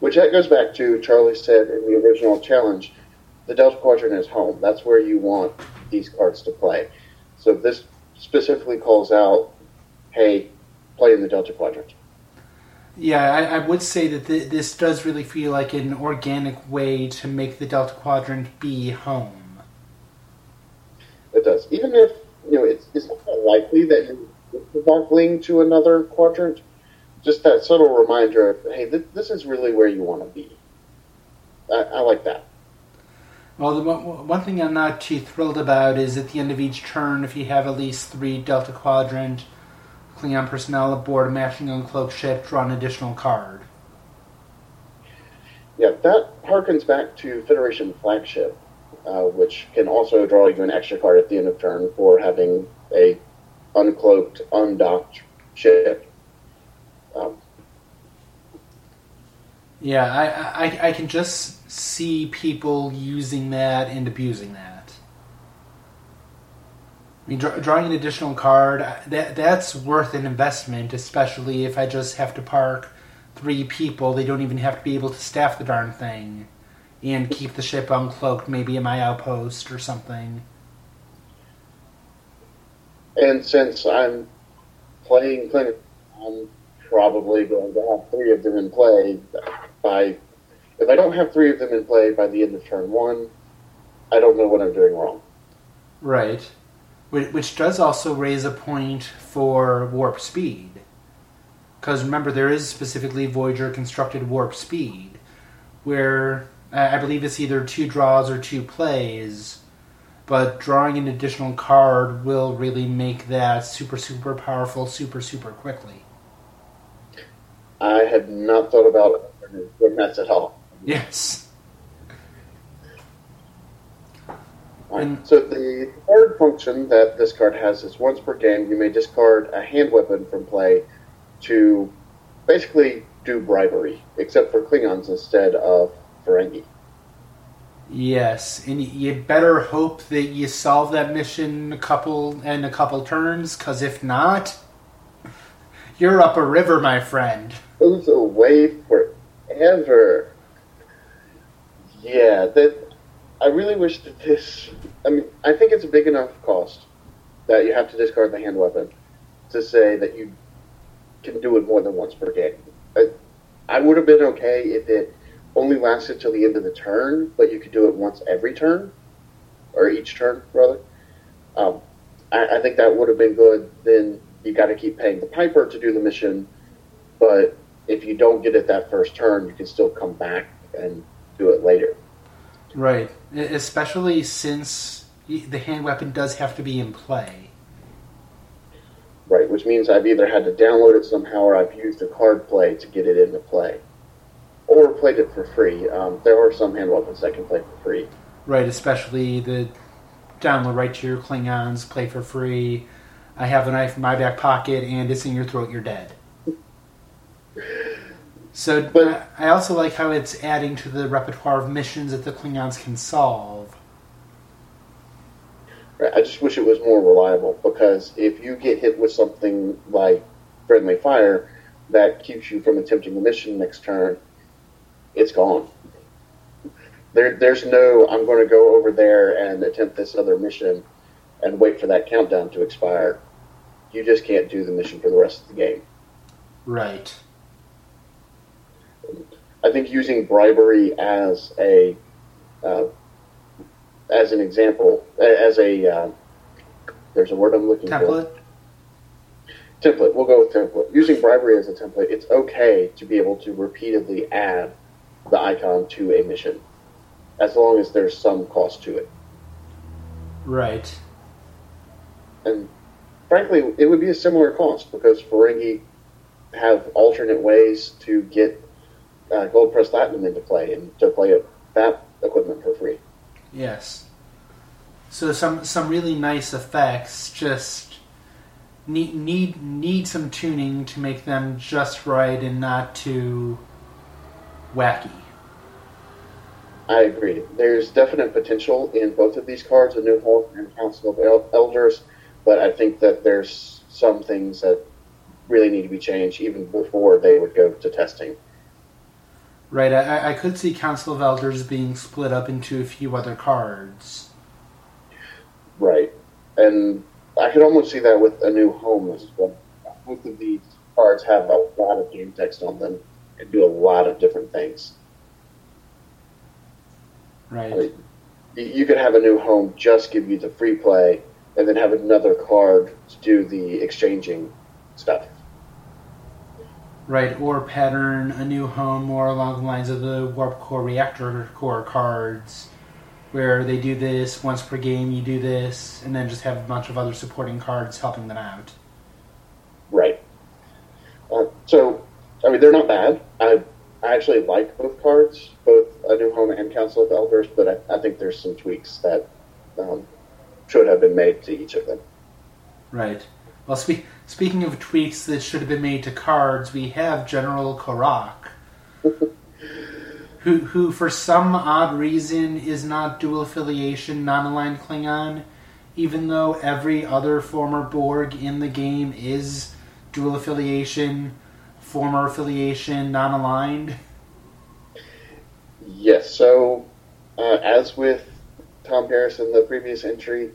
Which that goes back to, Charlie said in the original challenge, the Delta Quadrant is home. That's where you want these cards to play. So this specifically calls out, hey, play in the Delta Quadrant. Yeah, I would say that this does really feel like an organic way to make the Delta Quadrant be home. It does. Even if, it's not likely that you're buckling to another quadrant, just that subtle reminder of, hey, this is really where you want to be. I like that. Well, the one thing I'm not too thrilled about is at the end of each turn, if you have at least 3 Delta Quadrant Klingon personnel aboard a matching uncloaked ship, draw an additional card. Yeah, that harkens back to Federation Flagship, which can also draw you an extra card at the end of turn for having a uncloaked, undocked ship. I can just see people using that and abusing that. I mean, drawing an additional card, that's worth an investment, especially if I just have to park 3 people. They don't even have to be able to staff the darn thing and keep the ship uncloaked, maybe in my outpost or something. And since I'm playing Clinic, I'm probably going to have 3 of them in play by... If I don't have 3 of them in play by the end of turn 1, I don't know what I'm doing wrong. Right. Which does also raise a point for warp speed. Because remember, there is specifically Voyager-constructed warp speed, where I believe it's either 2 draws or 2 plays, but drawing an additional card will really make that super, super powerful, super, super quickly. I had not thought about it at all. Yes. So the third function that this card has is once per game, you may discard a hand weapon from play to basically do bribery, except for Klingons instead of Ferengi. Yes, and you better hope that you solve that mission in a couple turns, because if not, you're up a river, my friend. Goes away forever. Yeah, I really wish that I think it's a big enough cost that you have to discard the hand weapon to say that you can do it more than once per game. I would have been okay if it only lasted till the end of the turn, but you could do it once every turn, or each turn, rather. I think that would have been good. Then you got to keep paying the piper to do the mission, but if you don't get it that first turn, you can still come back and do it later. Right, especially since the hand weapon does have to be in play. Right, which means I've either had to download it somehow or I've used a card play to get it into play. Or played it for free. There are some hand weapons that can play for free. Right, especially the download right to your Klingons, play for free, I have a knife in my back pocket and it's in your throat, you're dead. So, but I also like how it's adding to the repertoire of missions that the Klingons can solve. I just wish it was more reliable, because if you get hit with something like friendly fire that keeps you from attempting the mission next turn, it's gone. There's no, I'm going to go over there and attempt this other mission and wait for that countdown to expire. You just can't do the mission for the rest of the game. Right. I think using bribery as an example, there's a word I'm looking for. Template. We'll go with template. Using bribery as a template, it's okay to be able to repeatedly add the icon to a mission, as long as there's some cost to it. Right. And frankly, it would be a similar cost, because Ferengi have alternate ways to get gold press platinum into play and to play that equipment for free. Yes. So some really nice effects just need some tuning to make them just right and not too wacky. I agree. There's definite potential in both of these cards, A New Hope and Council of Elders, but I think that there's some things that really need to be changed even before they would go to testing. Right, I could see Council of Elders being split up into a few other cards. Right, and I could almost see that with A New Home as well. Both of these cards have a lot of game text on them and do a lot of different things. Right. I mean, you could have A New Home just give you the free play and then have another card to do the exchanging stuff. Right, or pattern A New Home more along the lines of the Warp Core Reactor Core cards, where they do this once per game, you do this, and then just have a bunch of other supporting cards helping them out. Right. So, I mean, they're not bad. I actually like both cards, both A New Home and Council of Elders, but I think there's some tweaks that should have been made to each of them. Right. Well, speaking of tweaks that should have been made to cards, we have General Korok, who for some odd reason is not dual affiliation, non-aligned Klingon, even though every other former Borg in the game is dual affiliation, former affiliation, non-aligned. Yes, so as with Tom Paris in the previous entry,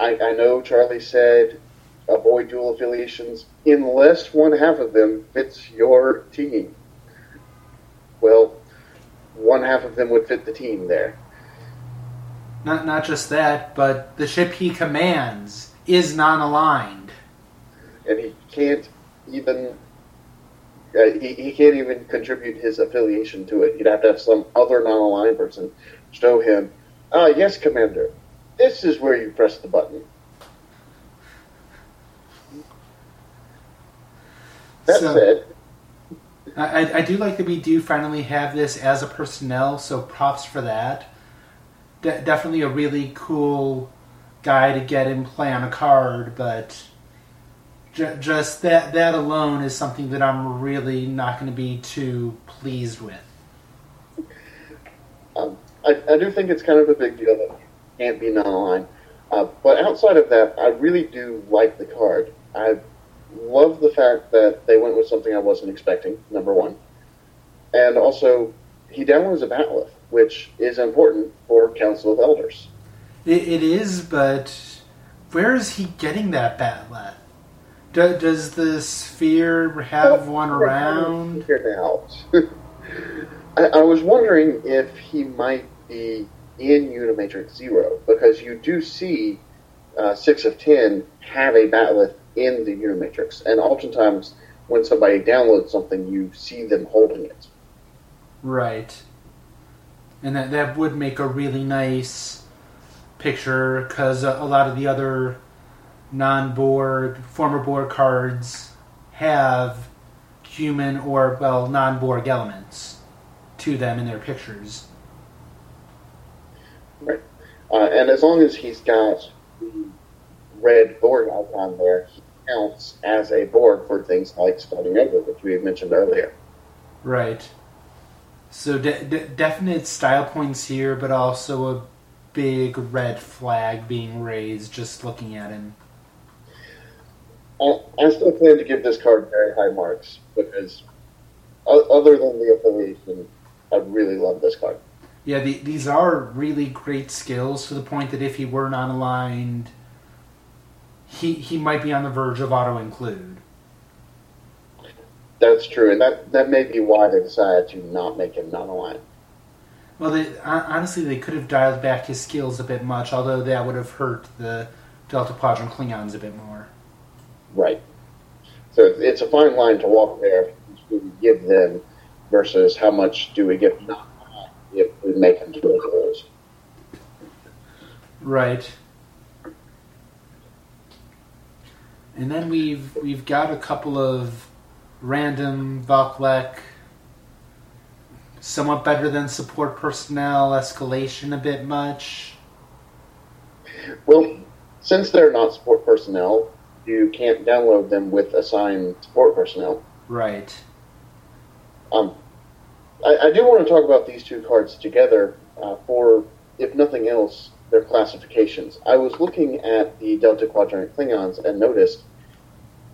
I know Charlie said avoid dual affiliations unless one half of them fits your team. Well, one half of them would fit the team there. Not just that, but the ship he commands is non-aligned, and he can't even contribute his affiliation to it. He'd have to have some other non-aligned person show him, yes, Commander, this is where you press the button. That said. I do like that we do finally have this as a personnel, so props for that. Definitely a really cool guy to get in play on a card, but just that alone is something that I'm really not going to be too pleased with. I do think it's kind of a big deal that can't be non-aligned. But outside of that, I really do like the card. I love the fact that they went with something I wasn't expecting, number one. And also, he downloads a batleth, which is important for Council of Elders. It is, but where is he getting that batleth? Does the sphere have one around? I was wondering if he might be in Unimatrix Zero, because you do see 6 of 10 have a batleth in the Unimatrix, and oftentimes when somebody downloads something, you see them holding it. Right. And that would make a really nice picture, because a lot of the other non-Borg, former Borg cards have human or, well, non-Borg elements to them in their pictures. Right. And as long as he's got the red Borg icon there, he counts as a Borg for things like starting over, which we had mentioned earlier. Right. So definite style points here, but also a big red flag being raised just looking at him. I still plan to give this card very high marks, because other than the affiliation, I really love this card. Yeah, these are really great skills, to the point that if he were not aligned, he might be on the verge of auto-include. That's true, and that may be why they decided to not make him non-aligned. Well, honestly, they could have dialed back his skills a bit much, although that would have hurt the Delta Quadrant Klingons a bit more. Right. So it's a fine line to walk there. Do we give them versus how much do we give not? If we make them do those. Right. And then we've got a couple of random Valklek, somewhat better than support personnel, escalation a bit much. Well, since they're not support personnel, you can't download them with assigned support personnel. Right. I do want to talk about these two cards together for, if nothing else, their classifications. I was looking at the Delta Quadrant Klingons and noticed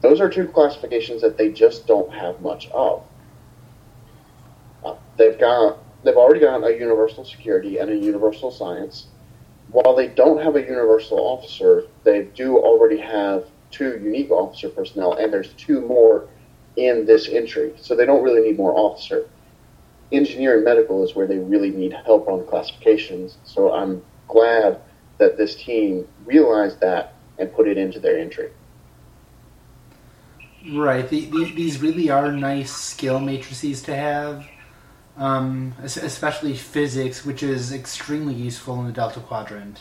those are two classifications that they just don't have much of. They've already got a universal security and a universal science. While they don't have a universal officer, they do already have two unique officer personnel, and there's two more in this entry, so they don't really need more officer. Engineer and medical is where they really need help on classifications, so I'm glad that this team realized that and put it into their entry. Right. These really are nice skill matrices to have, especially physics, which is extremely useful in the Delta Quadrant.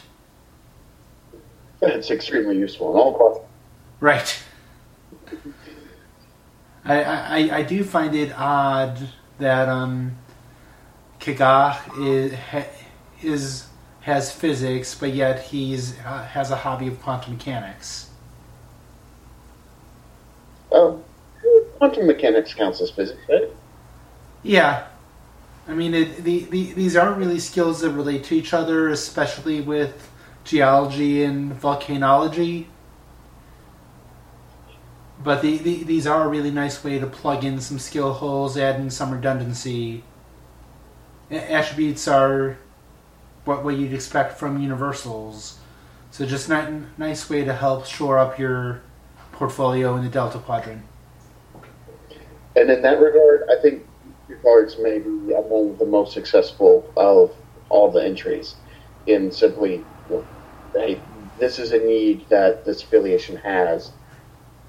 It's extremely useful in all quadrants. Right. I do find it odd that Kagah has physics, but yet has a hobby of quantum mechanics. Oh, quantum mechanics counts as physics, right? Yeah, I mean these aren't really skills that relate to each other, especially with geology and volcanology. But these are a really nice way to plug in some skill holes, add in some redundancy. Attributes are what you'd expect from universals. So just a nice way to help shore up your portfolio in the Delta Quadrant. And in that regard, I think Picard's maybe among the most successful of all the entries in simply, hey, this is a need that this affiliation has.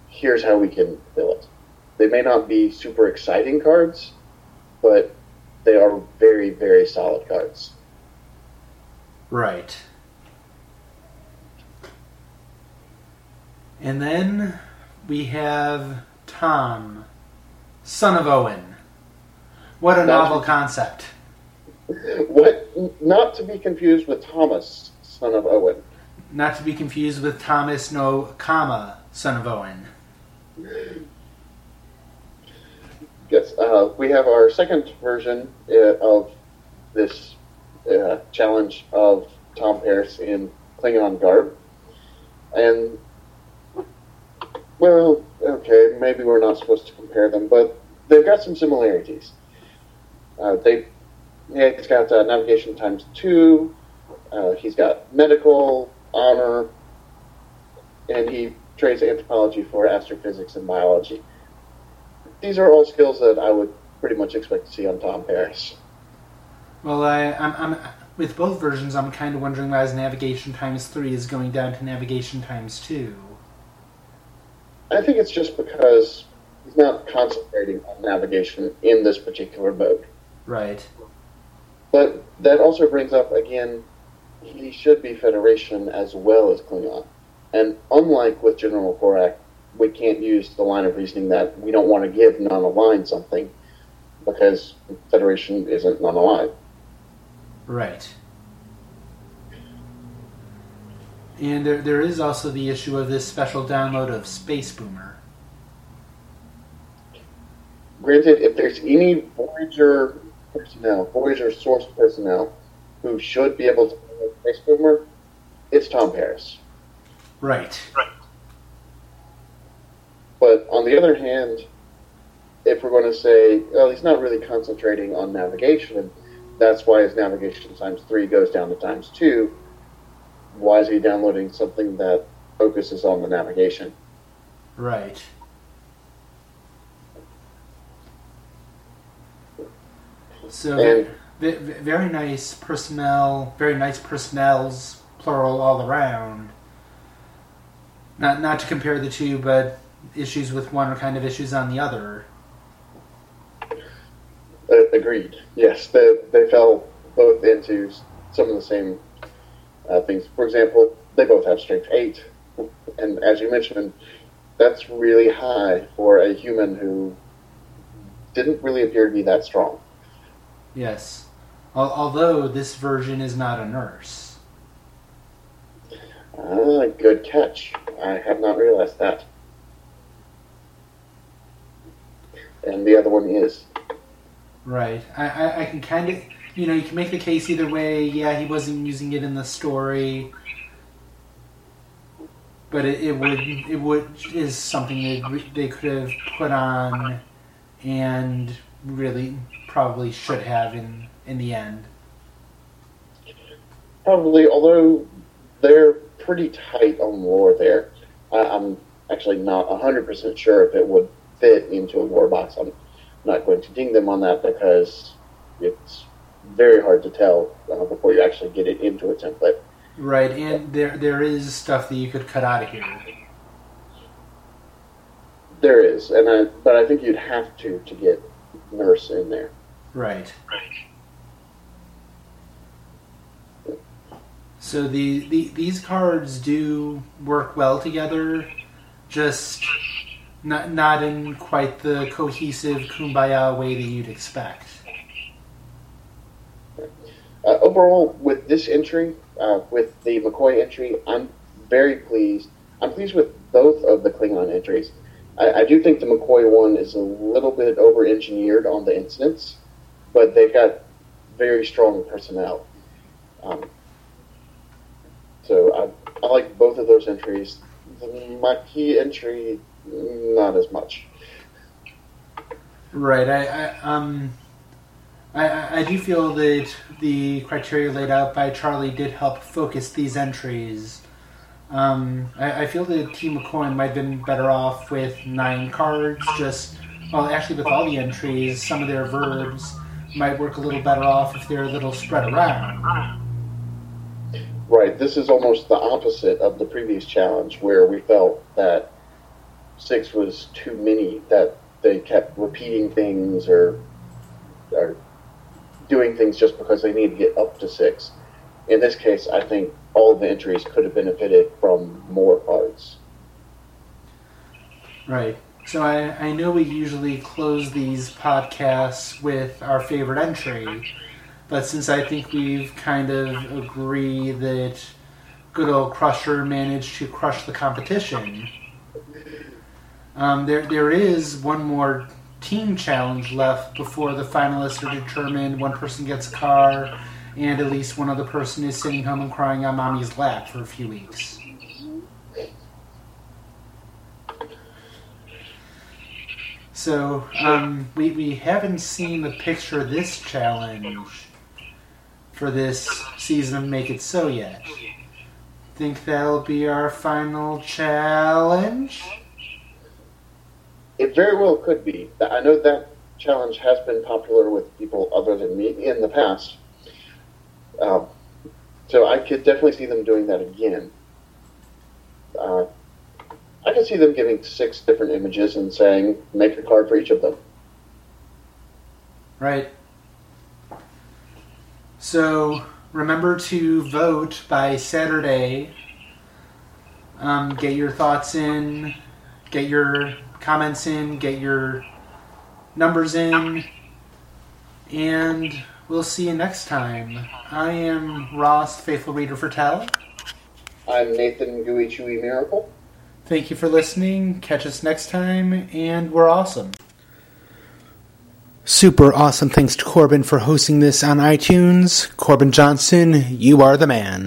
Here's how we can fill it. They may not be super exciting cards, but they are very, very solid cards. Right. And then we have Tom, son of Owen. What a novel concept. What? Not to be confused with Thomas, son of Owen. Not to be confused with Thomas, son of Owen. Yes, we have our second version of this challenge of Tom Paris in Klingon garb. And, well, okay, maybe we're not supposed to compare them, but they've got some similarities. He's got navigation ×2, he's got medical, honor, and he trades anthropology for astrophysics and biology. These are all skills that I would pretty much expect to see on Tom Paris. Well, I'm with both versions, I'm kind of wondering why his navigation ×3 is going down to navigation ×2. I think it's just because he's not concentrating on navigation in this particular mode. Right. But that also brings up, again, he should be Federation as well as Klingon. And unlike with General Korak, we can't use the line of reasoning that we don't want to give non-aligned something because Federation isn't non-aligned. Right. And there is also the issue of this special download of Space Boomer. Granted, if there's any Voyager source personnel who should be able to download Space Boomer, it's Tom Paris. Right. But on the other hand, if we're going to say, well, he's not really concentrating on navigation, that's why his navigation ×3 goes down to ×2. Why is he downloading something that focuses on the navigation? Right. So and, very nice personnel, very nice personnels, plural, all around. Not to compare the two, but issues with one are kind of issues on the other. Agreed. Yes, they fell both into some of the same things. For example, they both have strength 8, and as you mentioned, that's really high for a human who didn't really appear to be that strong. Yes, although this version is not a nurse. Ah, good catch. I have not realized that. And the other one is. Right. I can kind of... You know, you can make the case either way. Yeah, he wasn't using it in the story. But it would is something they could have put on and really probably should have in the end. Probably, although they're pretty tight on lore there. I'm actually not 100% sure if it would fit into a lore box. I'm not going to ding them on that because it's very hard to tell before you actually get it into a template. Right, and there is stuff that you could cut out of here. There is, but I think you'd have to get Nurse in there. Right. So these cards do work well together, just not in quite the cohesive kumbaya way that you'd expect. Overall, with this entry, with the McCoy entry, I'm very pleased. I'm pleased with both of the Klingon entries. I do think the McCoy one is a little bit over-engineered on the incidents, but they've got very strong personnel. So I like both of those entries. The Maquis entry, not as much. Right. I do feel that the criteria laid out by Charlie did help focus these entries. I feel that Team McCoy might have been better off with 9 cards, actually with all the entries. Some of their verbs might work a little better off if they're a little spread around. Right, this is almost the opposite of the previous challenge where we felt that 6 was too many, that they kept repeating things or doing things just because they need to get up to 6. In this case, I think all the entries could have benefited from more cards. Right. So I know we usually close these podcasts with our favorite entry, but since I think we've kind of agreed that good old Crusher managed to crush the competition, there is one more team challenge left before the finalists are determined. One person gets a car, and at least one other person is sitting home and crying on Mommy's lap for a few weeks. So, we haven't seen the picture of this challenge for this season of Make It So yet. Think that'll be our final challenge? It very well could be. I know that challenge has been popular with people other than me in the past. So I could definitely see them doing that again. I could see them giving 6 different images and saying, make a card for each of them. Right. So remember to vote by Saturday. Get your thoughts in. Get your comments in. Get your numbers in. And we'll see you next time. I am Ross, Faithful Reader for Tal. I'm Nathan, Gooey Chewy Miracle. Thank you for listening. Catch us next time, and we're awesome. Super awesome thanks to Corbin for hosting this on iTunes. Corbin Johnson, you are the man.